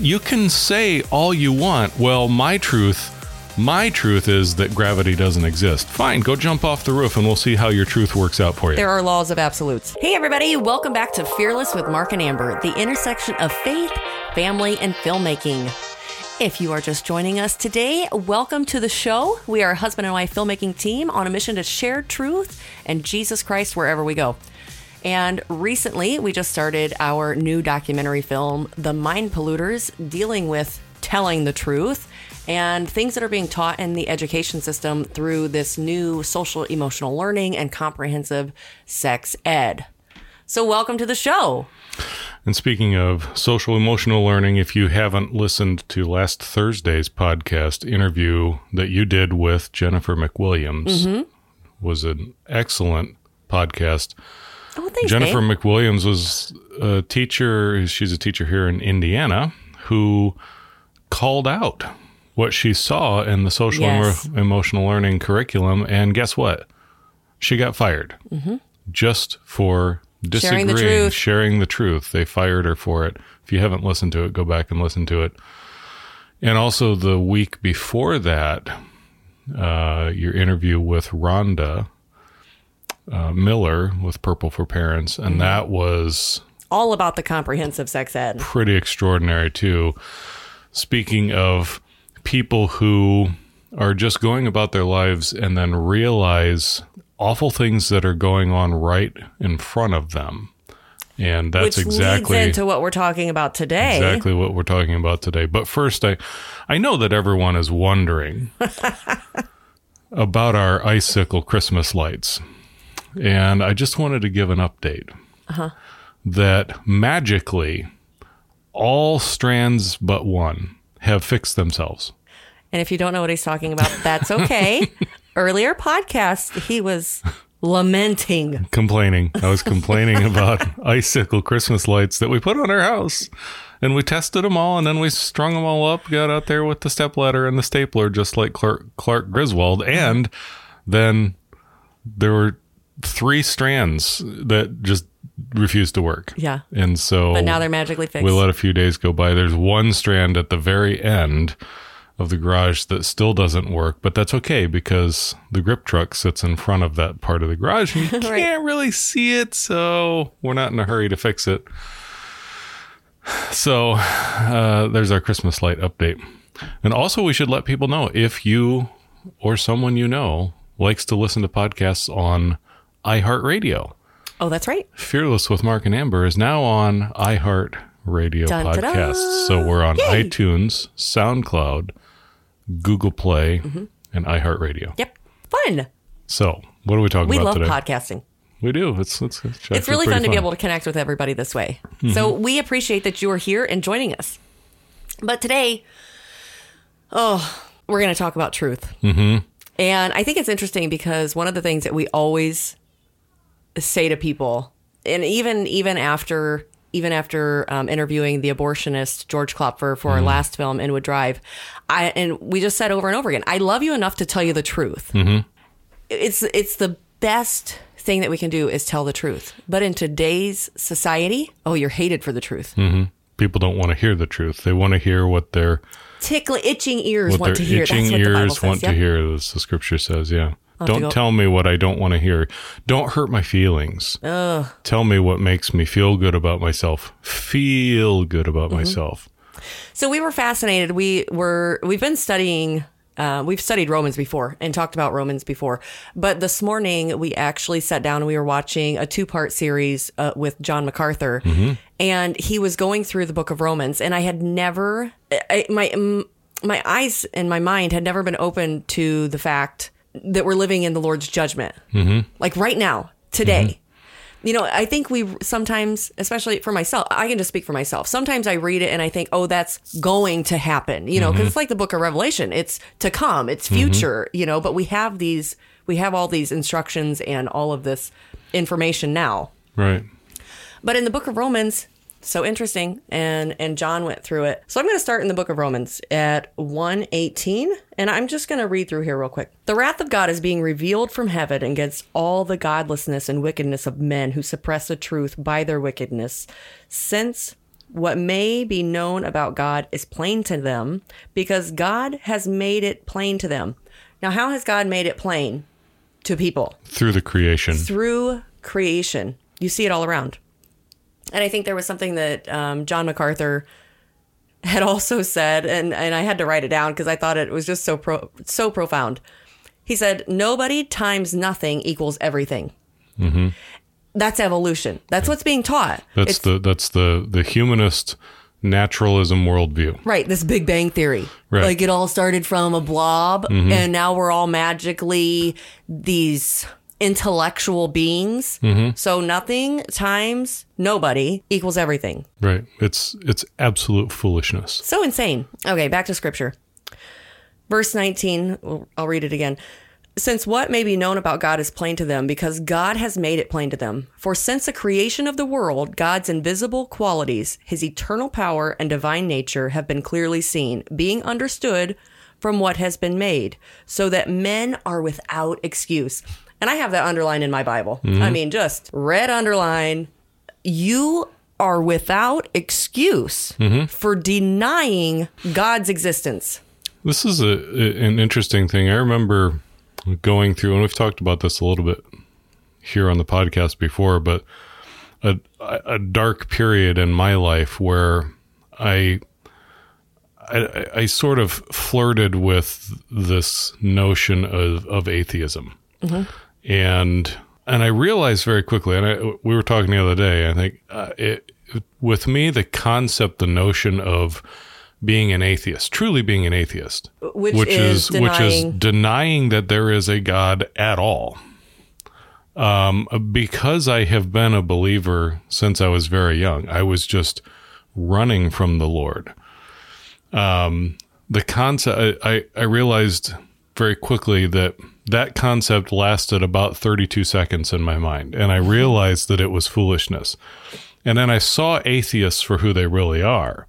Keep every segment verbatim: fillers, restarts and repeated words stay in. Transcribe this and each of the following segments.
you can say all you want, well, my truth, my truth is that gravity doesn't exist. Fine, go jump off the roof and we'll see how your truth works out for you. There are laws of absolutes. Hey, everybody, welcome back to Fearless with Mark and Amber, the intersection of faith, family, and filmmaking. If you are just joining us today, welcome to the show. We are a husband and wife filmmaking team on a mission to share truth and Jesus Christ wherever we go. And recently, we just started our new documentary film, The Mind Polluters, dealing with telling the truth and things that are being taught in the education system through this new social emotional learning and comprehensive sex ed. So welcome to the show. And speaking of social emotional learning, if you haven't listened to last Thursday's podcast interview that you did with Jennifer McWilliams, mm-hmm. was an excellent podcast. Oh, thanks, Jennifer babe. McWilliams was a teacher. She's a teacher here in Indiana who called out what she saw in the social yes. emo- emotional learning curriculum. And guess what? She got fired mm-hmm. just for disagreeing, sharing the truth. sharing the truth. They fired her for it. If you haven't listened to it, go back and listen to it. And also the week before that, uh, your interview with Rhonda uh, Miller with Purple for Parents. And mm-hmm. that was all about the comprehensive sex ed. Pretty extraordinary too. Speaking of people who are just going about their lives and then realize awful things that are going on right in front of them. And that's Which exactly leads into what we're talking about today. Exactly what we're talking about today. But first, I, I know that everyone is wondering about our icicle Christmas lights. And I just wanted to give an update uh-huh. that magically all strands but one have fixed themselves. And if you don't know what he's talking about, that's okay. Earlier podcast, he was lamenting. Complaining. I was complaining about icicle Christmas lights that we put on our house. And we tested them all, and then we strung them all up, got out there with the stepladder and the stapler, just like Clark, Clark Griswold. And then there were three strands that just refused to work. Yeah. And so... But now they're magically fixed. We let a few days go by. There's one strand at the very end of the garage that still doesn't work, but that's okay because the grip truck sits in front of that part of the garage and you right. can't really see it, so we're not in a hurry to fix it. So uh, there's our Christmas light update. And also we should let people know if you or someone you know likes to listen to podcasts on iHeartRadio. Oh, that's right. Fearless with Mark and Amber is now on iHeartRadio dun, podcasts. Ta-da. So we're on Yay. iTunes, SoundCloud, Google Play, mm-hmm. and iHeartRadio. Yep. Fun. So, what are we talking we about today? We love podcasting. We do. It's it's, it's, it's really fun, fun to be able to connect with everybody this way. Mm-hmm. So, we appreciate that you are here and joining us. But today, oh, we're going to talk about truth. Mm-hmm. And I think it's interesting because one of the things that we always say to people, and even even after... even after um, interviewing the abortionist George Klopfer for our mm. last film, Inwood Drive, I, and we just said over and over again, I love you enough to tell you the truth. Mm-hmm. It's it's the best thing that we can do is tell the truth. But in today's society, oh, you're hated for the truth. Mm-hmm. People don't want to hear the truth. They want to hear what their tickling, itching ears want to hear. That's what the Bible says. Want yeah. to hear. As the scripture says, yeah. Don't tell me what I don't want to hear. Don't hurt my feelings. Ugh. Tell me what makes me feel good about myself. Feel good about mm-hmm. myself. So we were fascinated. We were, we've been studying, uh, we've studied Romans before and talked about Romans before. But this morning we actually sat down and we were watching a two-part series uh, with John MacArthur. Mm-hmm. And he was going through the book of Romans. And I had never, I, my, my eyes and my mind had never been open to the fact that we're living in the Lord's judgment, mm-hmm. like right now, today. Mm-hmm. You know, I think we sometimes, especially for myself, I can just speak for myself. Sometimes I read it and I think, oh, that's going to happen, you know, because mm-hmm. it's like the book of Revelation. It's to come, it's future, mm-hmm. you know, but we have these, we have all these instructions and all of this information now. Right. But in the book of Romans, so interesting. And, and John went through it. So I'm going to start in the book of Romans at one eighteen. And I'm just going to read through here real quick. The wrath of God is being revealed from heaven against all the godlessness and wickedness of men who suppress the truth by their wickedness. Since What may be known about God is plain to them because God has made it plain to them. Now, how has God made it plain to people? Through the creation. Through creation. You see it all around. And I think there was something that um, John MacArthur had also said, and, and I had to write it down because I thought it was just so pro- so profound. He said, nobody times nothing equals everything. Mm-hmm. That's evolution. That's what's being taught. That's it's, the that's the, the humanist naturalism worldview. Right. This Big Bang Theory. Right. Like it all started from a blob, mm-hmm. and now we're all magically these intellectual beings. Mm-hmm. So nothing times nobody equals everything. Right. It's it's absolute foolishness. So insane. Okay, back to scripture. Verse nineteen, I'll read it again. Since what may be known about God is plain to them, because God has made it plain to them. For since the creation of the world, God's invisible qualities, his eternal power and divine nature have been clearly seen, being understood from what has been made, so that men are without excuse. And I have that underlined in my Bible. Mm-hmm. I mean, just red underline. You are without excuse mm-hmm. for denying God's existence. This is a, an interesting thing. I remember going through, and we've talked about this a little bit here on the podcast before, but a, a dark period in my life where I, I, I sort of flirted with this notion of, of atheism. Mm-hmm. And, and I realized very quickly, and I, we were talking the other day, I think uh, it, with me, the concept, the notion of being an atheist, truly being an atheist, which, which is, is denying. which is denying that there is a God at all. Um, because I have been a believer since I was very young, I was just running from the Lord. Um, the concept, I, I realized very quickly that that concept lasted about thirty-two seconds in my mind. And I realized that it was foolishness. And then I saw atheists for who they really are.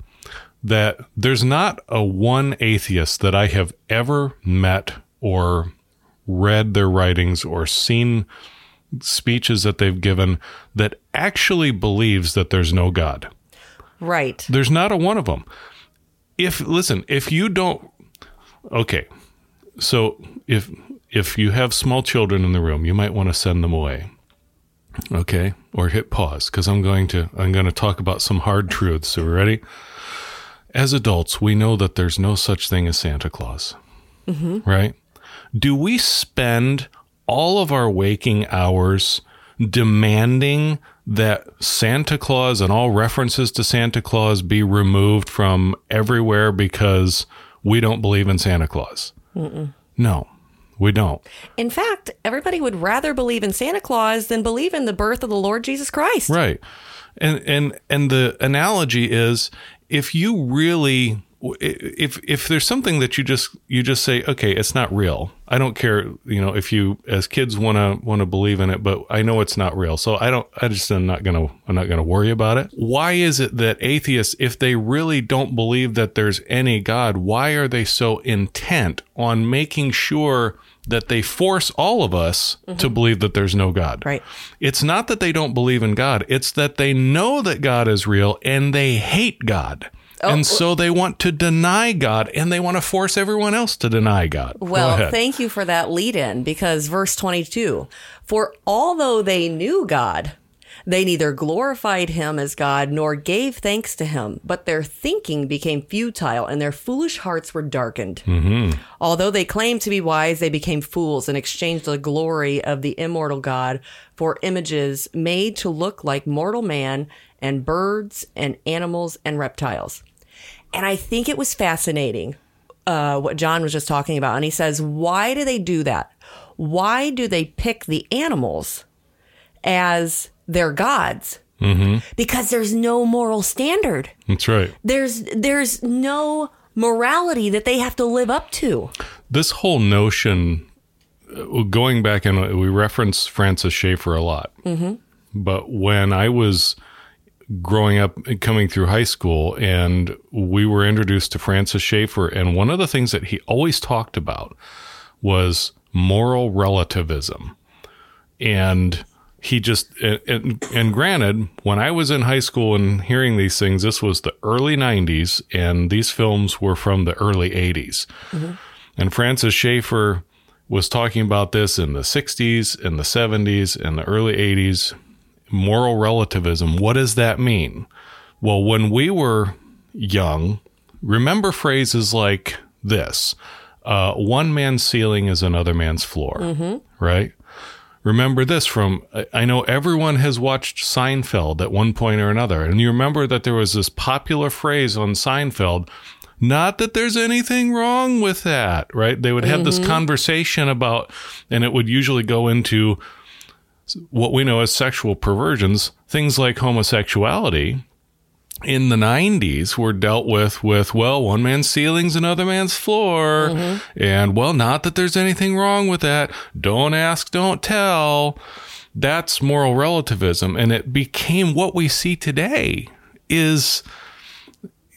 That there's not a one atheist that I have ever met or read their writings or seen speeches that they've given that actually believes that there's no God. Right. There's not a one of them. If, listen, if you don't, okay, so if, if you have small children in the room, you might want to send them away. Okay. Or hit pause because I'm going to, I'm going to talk about some hard truths. So ready? As adults, we know that there's no such thing as Santa Claus, mm-hmm. right? Do we spend all of our waking hours demanding that Santa Claus and all references to Santa Claus be removed from everywhere because we don't believe in Santa Claus? Mm-mm. No, we don't. In fact, everybody would rather believe in Santa Claus than believe in the birth of the Lord Jesus Christ. Right. And and and the analogy is, if you really, if if there's something that you just you just say, okay, it's not real. I don't care, you know, if you as kids want to want to believe in it, but I know it's not real, so I don't. I just am not gonna. I'm not gonna worry about it. Why is it that atheists, if they really don't believe that there's any God, why are they so intent on making sure that they force all of us mm-hmm. to believe that there's no God? Right. It's not that they don't believe in God. It's that they know that God is real and they hate God. Oh, and so they want to deny God and they want to force everyone else to deny God. Well, Go thank you for that lead in, because verse twenty-two, for although they knew God, they neither glorified him as God nor gave thanks to him, but their thinking became futile and their foolish hearts were darkened. Mm-hmm. Although they claimed to be wise, they became fools and exchanged the glory of the immortal God for images made to look like mortal man and birds and animals and reptiles. And I think it was fascinating uh, what John was just talking about. And he says, why do they do that? Why do they pick the animals as they're gods? Mm-hmm. Because there's no moral standard. That's right. There's there's no morality that they have to live up to. This whole notion, going back, and we reference Francis Schaeffer a lot, mm-hmm. but when I was growing up and coming through high school, and we were introduced to Francis Schaeffer, and one of the things that he always talked about was moral relativism. And he just, and, and granted, when I was in high school and hearing these things, this was the early nineties, and these films were from the early eighties. Mm-hmm. And Francis Schaeffer was talking about this in the sixties, in the seventies, in the early eighties. Moral relativism, what does that mean? Well, when we were young, remember phrases like this, uh, one man's ceiling is another man's floor, mm-hmm. right? Remember this from, I know everyone has watched Seinfeld at one point or another. And you remember that there was this popular phrase on Seinfeld, not that there's anything wrong with that, right? They would have mm-hmm. this conversation about, and it would usually go into what we know as sexual perversions, things like homosexuality in the nineties were dealt with with, well, one man's ceiling's another man's floor. Mm-hmm. And, well, not that there's anything wrong with that. Don't ask, don't tell. That's moral relativism. And it became what we see today is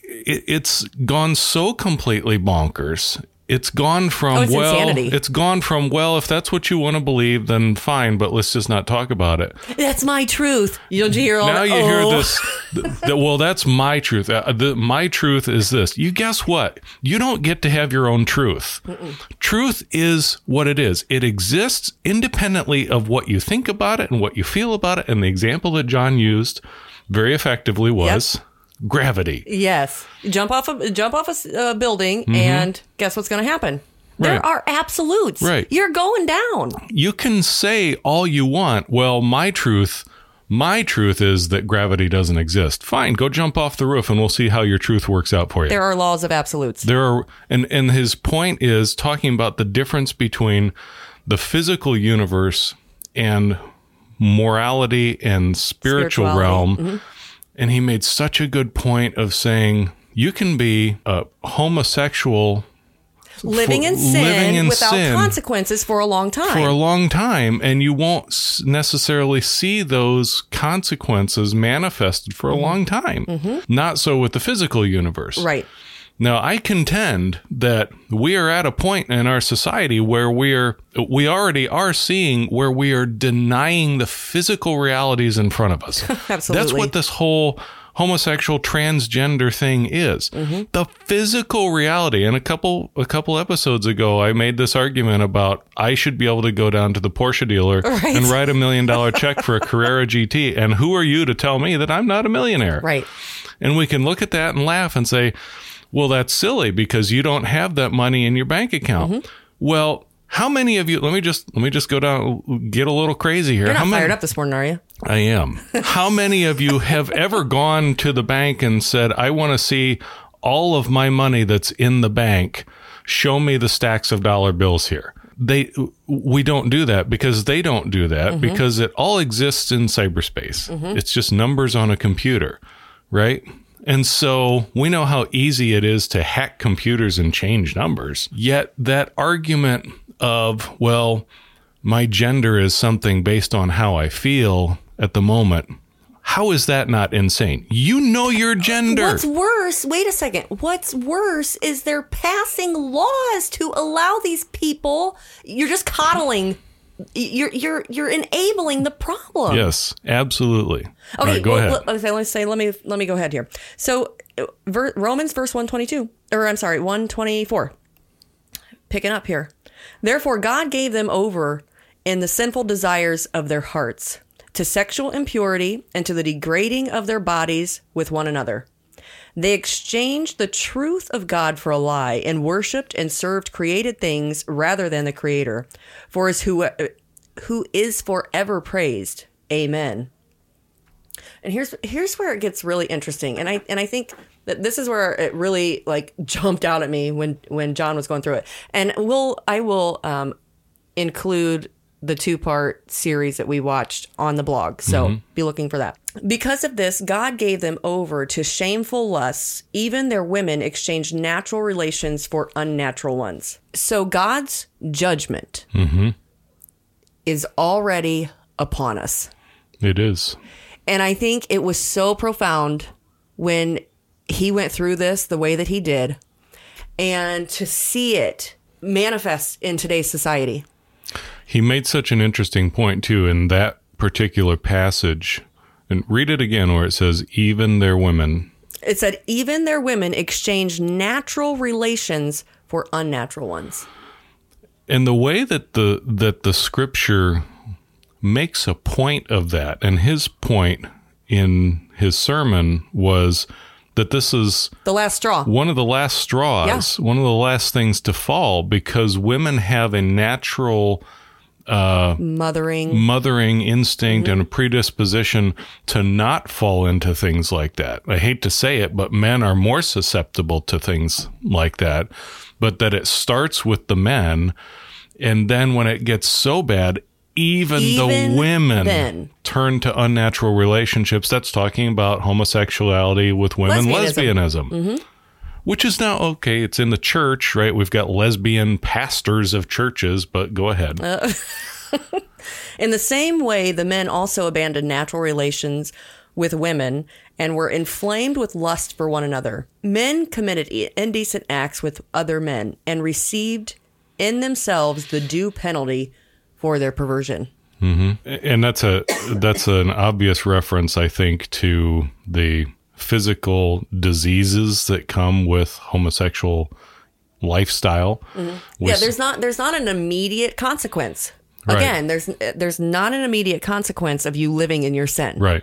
it, it's gone so completely bonkers. It's gone from, oh, it's well, insanity. It's gone from, well, if that's what you want to believe, then fine, but let's just not talk about it. That's my truth. You'll hear all Now you oh. hear this. th- th- well, that's my truth. Uh, the, my truth is this. You guess what? You don't get to have your own truth. Mm-mm. Truth is what it is. It exists independently of what you think about it and what you feel about it. And the example that John used very effectively was... Yep. Gravity. Yes. Jump off a jump off a uh, building mm-hmm. and guess what's going to happen? Right. There are absolutes. Right. You're going down. You can say all you want. Well, my truth, my truth is that gravity doesn't exist. Fine, go jump off the roof and we'll see how your truth works out for you. There are laws of absolutes. There are and and his point is talking about the difference between the physical universe and morality and spiritual realm. Mm-hmm. And he made such a good point of saying you can be a homosexual living in sin living in without sin consequences for a long time. For a long time. And you won't necessarily see those consequences manifested for a long time. Mm-hmm. Not so with the physical universe. Right. Now, I contend that we are at a point in our society where we are we already are seeing where we are denying the physical realities in front of us. Absolutely. That's what this whole homosexual transgender thing is. Mm-hmm. The physical reality. And a couple a couple episodes ago, I made this argument about I should be able to go down to the Porsche dealer right. and write a million dollar check for a Carrera G T. And who are you to tell me that I'm not a millionaire? Right. And we can look at that and laugh and say, well, that's silly because you don't have that money in your bank account. Mm-hmm. Well, how many of you, let me just, let me just go down, get a little crazy here. You're not how many, fired up this morning, are you? I am. How many of you have ever gone to the bank and said, I want to see all of my money that's in the bank. Show me the stacks of dollar bills here. They, we don't do that because they don't do that mm-hmm. because it all exists in cyberspace. Mm-hmm. It's just numbers on a computer, right? And so we know how easy it is to hack computers and change numbers. Yet that argument of, well, my gender is something based on how I feel at the moment. How is that not insane? You know your gender. What's worse, wait a second. What's worse is they're passing laws to allow these people. You're just coddling You're you're you're enabling the problem. Yes, absolutely. Okay, all right, go well, ahead. Let, let me say. Let me let me go ahead here. So, ver, Romans verse one twenty two, or I'm sorry, one twenty four. Picking up here. Therefore, God gave them over in the sinful desires of their hearts to sexual impurity and to the degrading of their bodies with one another. They exchanged the truth of God for a lie and worshipped and served created things rather than the Creator, for is who, who is forever praised. Amen. And here's here's where it gets really interesting, and I and I think that this is where it really like jumped out at me when when John was going through it. And we'll I will um, include the two-part series that we watched on the blog. So mm-hmm. be looking for that. Because of this, God gave them over to shameful lusts. Even their women exchanged natural relations for unnatural ones. So God's judgment mm-hmm. is already upon us. It is. And I think it was so profound when he went through this the way that he did and to see it manifest in today's society. He made such an interesting point, too, in that particular passage, and read it again where it says, even their women. It said, even their women exchange natural relations for unnatural ones. And the way that the that the scripture makes a point of that, and his point in his sermon was that this is the last straw, one of the last straws, yeah. one of the last things to fall, because women have a natural uh, mothering mothering instinct mm-hmm. and a predisposition to not fall into things like that. I hate to say it, but men are more susceptible to things like that, but that it starts with the men. And then when it gets so bad, Even, Even the women then. turn to unnatural relationships. That's talking about homosexuality with women, lesbianism, lesbianism mm-hmm. which is now, okay, it's in the church, right? We've got lesbian pastors of churches, but go ahead. Uh, in the same way, the men also abandoned natural relations with women and were inflamed with lust for one another. Men committed indecent acts with other men and received in themselves the due penalty for their perversion. Mm-hmm. And that's a that's an obvious reference, I think, to the physical diseases that come with homosexual lifestyle. Mm-hmm. Yeah, there's not there's not an immediate consequence. Right. Again, there's there's not an immediate consequence of you living in your sin. Right.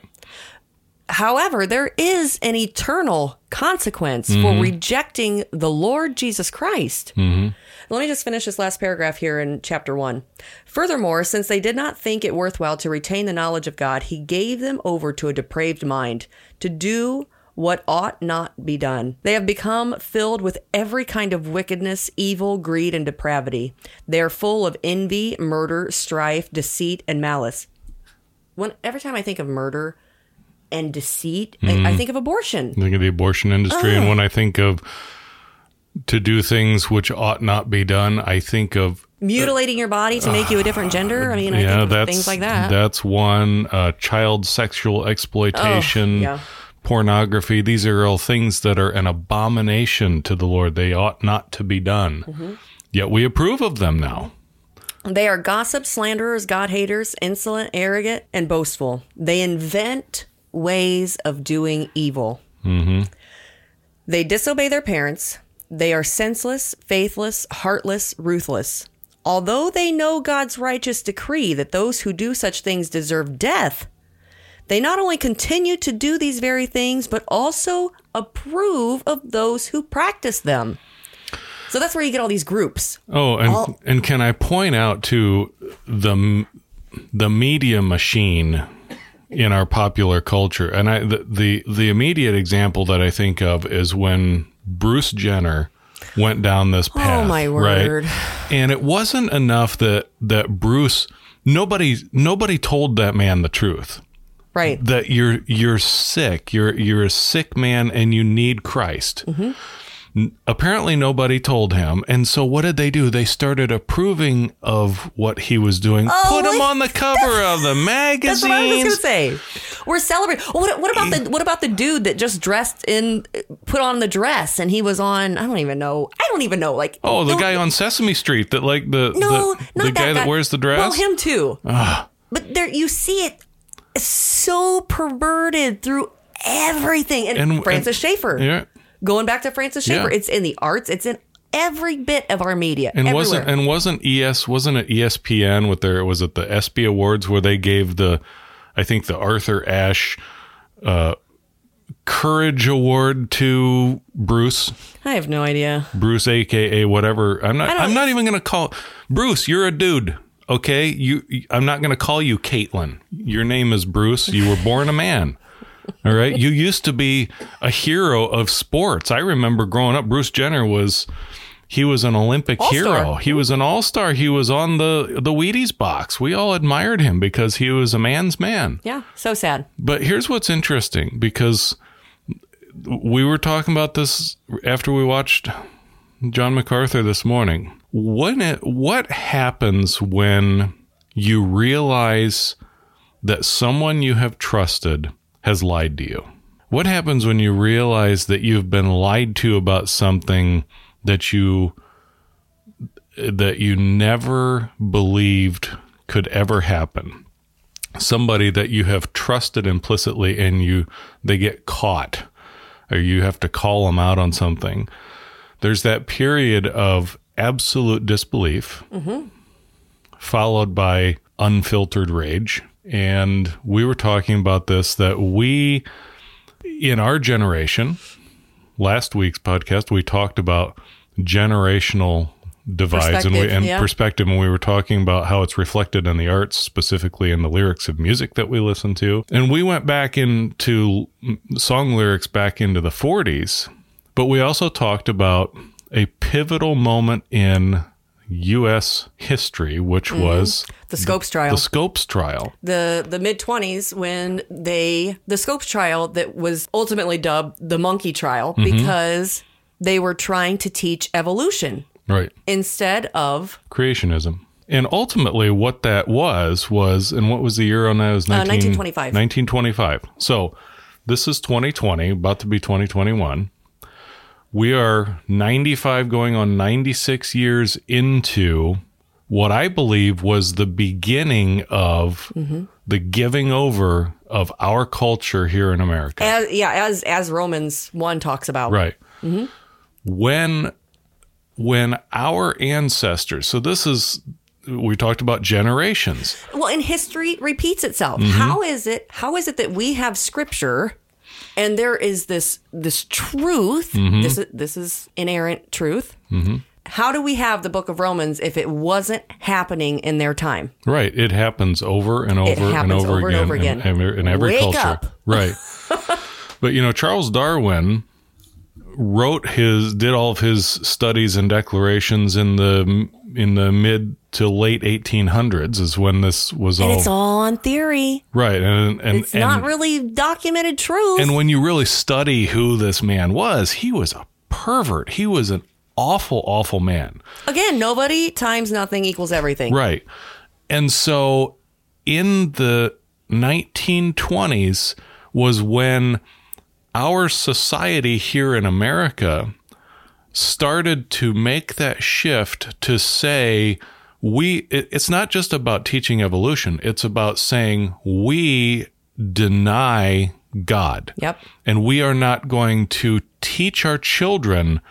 However, there is an eternal consequence mm-hmm. for rejecting the Lord Jesus Christ. Mm-hmm. Let me just finish this last paragraph here in chapter one. Furthermore, since they did not think it worthwhile to retain the knowledge of God, he gave them over to a depraved mind to do what ought not be done. They have become filled with every kind of wickedness, evil, greed, and depravity. They are full of envy, murder, strife, deceit, and malice. When, every time I think of murder and deceit, mm. I, I think of abortion. I think of the abortion industry, oh. and when I think of to do things which ought not be done, I think of mutilating uh, your body to make you a different gender. I mean, I yeah, think of things like that. That's one. Uh, child sexual exploitation, oh, yeah. pornography. These are all things that are an abomination to the Lord. They ought not to be done. Mm-hmm. Yet we approve of them now. They are gossips, slanderers, God-haters, insolent, arrogant, and boastful. They invent ways of doing evil. Mm-hmm. They disobey their parents. They are senseless, faithless, heartless, ruthless. Although they know God's righteous decree that those who do such things deserve death, they not only continue to do these very things, but also approve of those who practice them. So that's where you get all these groups. Oh, and all- and can I point out to the the media machine in our popular culture? And I the the, the immediate example that I think of is when Bruce Jenner went down this path. Oh, my word. Right? And it wasn't enough that that Bruce, nobody nobody told that man the truth. Right. That you're you're sick, you're you're a sick man and you need Christ. Mm-hmm. Apparently nobody told him. And so what did they do? They started approving of what he was doing. Oh, Put him on the cover of the magazines. That's what I was going to say. We're celebrating. What, what about the what about the dude that just dressed in, put on the dress and he was on, I don't even know. I don't even know. Like Oh, the no, guy on Sesame Street that like the, no, the, not the that guy, guy that wears the dress? Well, him too. Ugh. But there you see it so perverted through everything. And, and Francis and, Schaeffer. Yeah. Going back to Francis Schaeffer, yeah. It's in the arts. It's in every bit of our media. And everywhere. wasn't and wasn't E S wasn't it E S P N with their was it the ESPY Awards where they gave the I think the Arthur Ashe uh, Courage Award to Bruce. I have no idea. Bruce, aka whatever. I'm not. I'm not even going to call Bruce. You're a dude. Okay. You. I'm not going to call you Caitlin. Your name is Bruce. You were born a man. All right. You used to be a hero of sports. I remember growing up, Bruce Jenner was, he was an Olympic all-star. hero. He was an all-star. He was on the, the Wheaties box. We all admired him because he was a man's man. Yeah. So sad. But here's what's interesting, because we were talking about this after we watched John MacArthur this morning. When it, what happens when you realize that someone you have trusted has lied to you? What happens when you realize that you've been lied to about something that you that you never believed could ever happen? somebody that you have trusted implicitly and you they get caught, or you have to call them out on something, there's that period of absolute disbelief, mm-hmm. followed by unfiltered rage. And we were talking about this, that we, in our generation, last week's podcast, we talked about generational divides and, we, and yeah. perspective. And we were talking about how it's reflected in the arts, specifically in the lyrics of music that we listen to. And we went back into song lyrics back into the forties, but we also talked about a pivotal moment in U S history, which mm-hmm. was the Scopes Trial. The Scopes Trial. The the mid-twenties, when they the Scopes Trial that was ultimately dubbed the Monkey Trial, mm-hmm. because they were trying to teach evolution. Right. Instead of creationism. And ultimately what that was, was, and what was the year on that? It was nineteen, uh, nineteen twenty-five. nineteen twenty-five. So this is twenty twenty, about to be twenty twenty-one. We are ninety-five going on ninety-six years into what I believe was the beginning of mm-hmm. the giving over of our culture here in America. As, yeah, as as Romans one talks about. Right. Mm-hmm. When... When our ancestors, so this is, we talked about generations. Well, and history repeats itself. Mm-hmm. How is it, how is it that we have scripture and there is this this truth, mm-hmm. this, this is inerrant truth. Mm-hmm. How do we have the book of Romans if it wasn't happening in their time? Right. It happens over and over and over, over again. It happens over and over again. In, in every Wake culture. Up. Right. But, you know, Charles Darwin... wrote his, did all of his studies and declarations in the in the mid to late eighteen hundreds is when this was all. And it's all on theory. Right. And, and it's and, not really documented truth. And when you really study who this man was, he was a pervert. He was an awful, awful man. Again, nobody times nothing equals everything. Right. And so in the nineteen twenties was when our society here in America started to make that shift to say, we, it, it's not just about teaching evolution. It's about saying we deny God. Yep. And we are not going to teach our children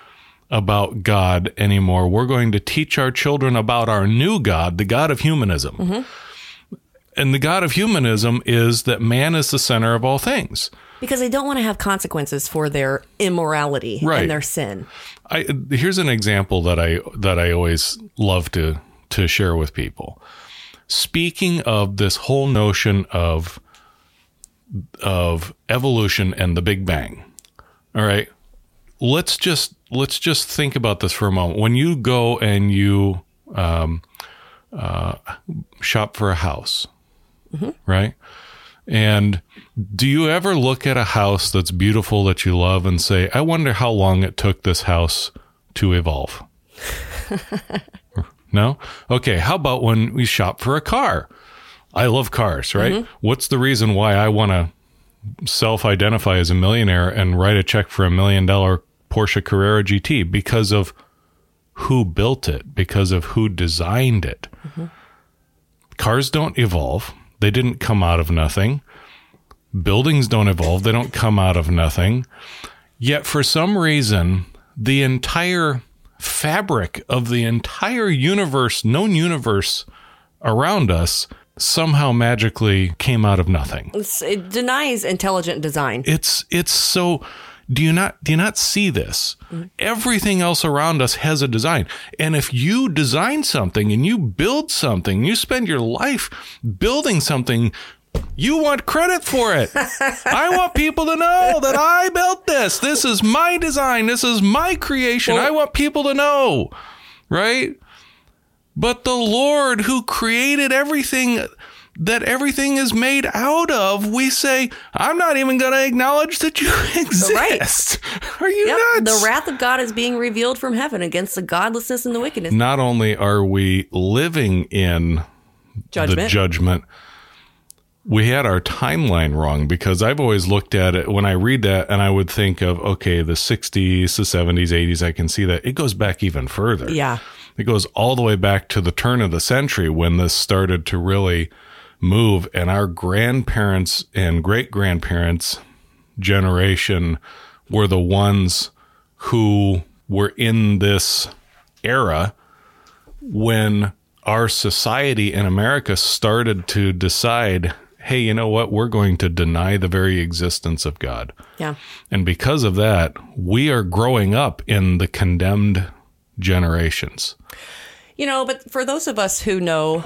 about God anymore. We're going to teach our children about our new God, the God of humanism. Mm-hmm. And the God of humanism is that man is the center of all things. Because they don't want to have consequences for their immorality right. and their sin. I, here's an example that I that I always love to to share with people. Speaking of this whole notion of of evolution and the Big Bang. All right, let's just let's just think about this for a moment. When you go and you um, uh, shop for a house, mm-hmm. right? And do you ever look at a house that's beautiful that you love and say, I wonder how long it took this house to evolve? No? Okay. How about when we shop for a car? I love cars, right? Mm-hmm. What's the reason why I want to self-identify as a millionaire and write a check for a million dollar Porsche Carrera G T? Because of who built it, because of who designed it. Mm-hmm. Cars don't evolve. They didn't come out of nothing. Buildings don't evolve. They don't come out of nothing. Yet for some reason, the entire fabric of the entire universe, known universe around us, somehow magically came out of nothing. It's, it denies intelligent design. It's it's so... Do you not do you not see this? Mm-hmm. Everything else around us has a design. And if you design something and you build something, you spend your life building something, you want credit for it. I want people to know that I built this. This is my design. This is my creation. Well, I want people to know, right? But the Lord who created everything... that everything is made out of, we say, I'm not even going to acknowledge that you exist. Right. Are you yep. nuts? The wrath of God is being revealed from heaven against the godlessness and the wickedness. Not only are we living in judgment. the judgment, we had our timeline wrong, because I've always looked at it when I read that and I would think of, okay, the sixties, the seventies, eighties, I can see that. It goes back even further. Yeah. It goes all the way back to the turn of the century when this started to really... move, and our grandparents and great-grandparents generation were the ones who were in this era when our society in America started to decide, hey, you know what? We're going to deny the very existence of God. Yeah. And because of that, we are growing up in the condemned generations. You know, but for those of us who know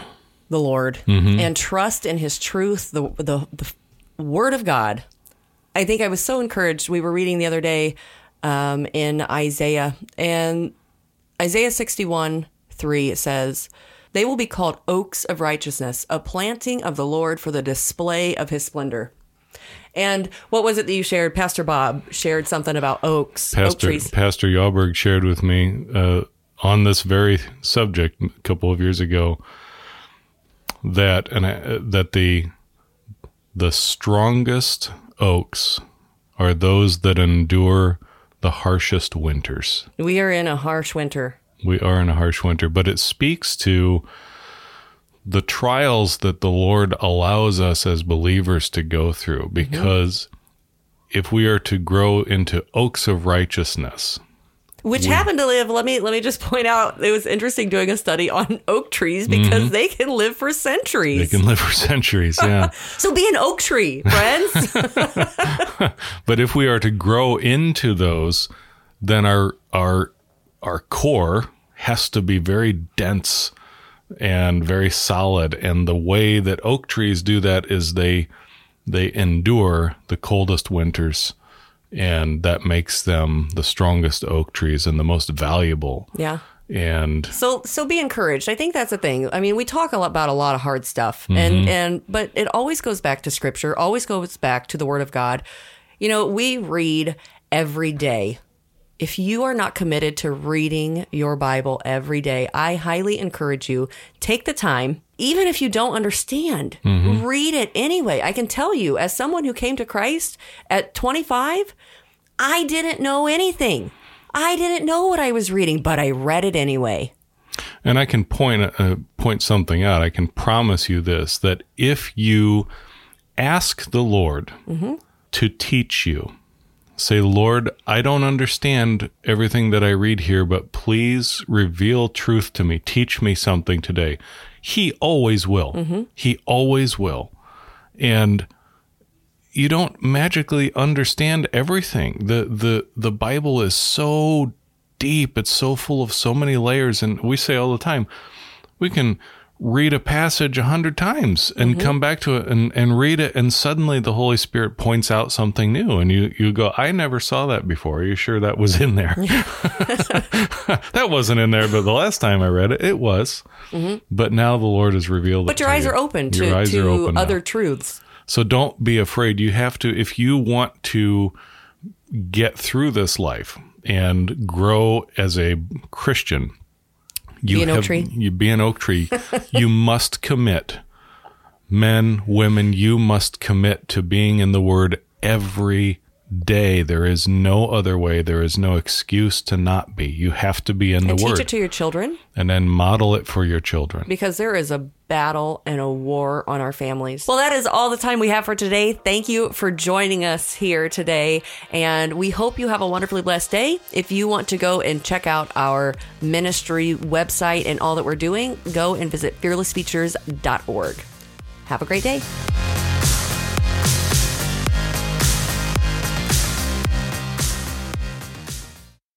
the Lord mm-hmm. and trust in his truth, the, the the word of God, I think I was so encouraged. We were reading the other day um, in Isaiah, and Isaiah sixty-one three, it says, "They will be called oaks of righteousness, a planting of the Lord for the display of his splendor." And what was it that you shared? Pastor Bob shared something about oaks, Pastor, oak trees. Pastor Yalberg shared with me uh, on this very subject a couple of years ago, that and I, that the the strongest oaks are those that endure the harshest winters. We are in a harsh winter. We are in a harsh winter, but it speaks to the trials that the Lord allows us as believers to go through, because mm-hmm. if we are to grow into oaks of righteousness, which we, happen to live, let me let me just point out, it was interesting doing a study on oak trees because mm-hmm. they can live for centuries. They can live for centuries, yeah. So be an oak tree, friends. But if we are to grow into those, then our our our core has to be very dense and very solid. And the way that oak trees do that is they they endure the coldest winters. And that makes them the strongest oak trees and the most valuable. Yeah. And so so be encouraged. I think that's the thing. I mean, we talk a lot about a lot of hard stuff. Mm-hmm. and and But it always goes back to Scripture, always goes back to the Word of God. You know, we read every day. If you are not committed to reading your Bible every day, I highly encourage you, take the time. Even if you don't understand, mm-hmm. read it anyway. I can tell you, as someone who came to Christ at twenty-five, I didn't know anything. I didn't know what I was reading, but I read it anyway. And I can point uh, point something out. I can promise you this, that if you ask the Lord mm-hmm. to teach you, say, Lord, I don't understand everything that I read here, but please reveal truth to me. Teach me something today. He always will. Mm-hmm. He always will. And you don't magically understand everything. The, the, the Bible is so deep. It's so full of so many layers. And we say all the time, we can read a passage a hundred times and mm-hmm. come back to it and, and read it. And suddenly the Holy Spirit points out something new. And you, you go, I never saw that before. Are you sure that was in there? That wasn't in there, but the last time I read it, it was. Mm-hmm. But now the Lord has revealed it to you. But your eyes are open to, to open other now. Truths. So don't be afraid. You have to, if you want to get through this life and grow as a Christian, You be an have, oak tree. You be an oak tree. You must commit. Men, women, you must commit to being in the Word every day. There is no other way. There is no excuse to not be. You have to be in and the teach Word. Teach it to your children. And then model it for your children. Because there is a battle and a war on our families. Well, that is all the time we have for today. Thank you for joining us here today. And we hope you have a wonderfully blessed day. If you want to go and check out our ministry website and all that we're doing, go and visit fearless features dot org. Have a great day.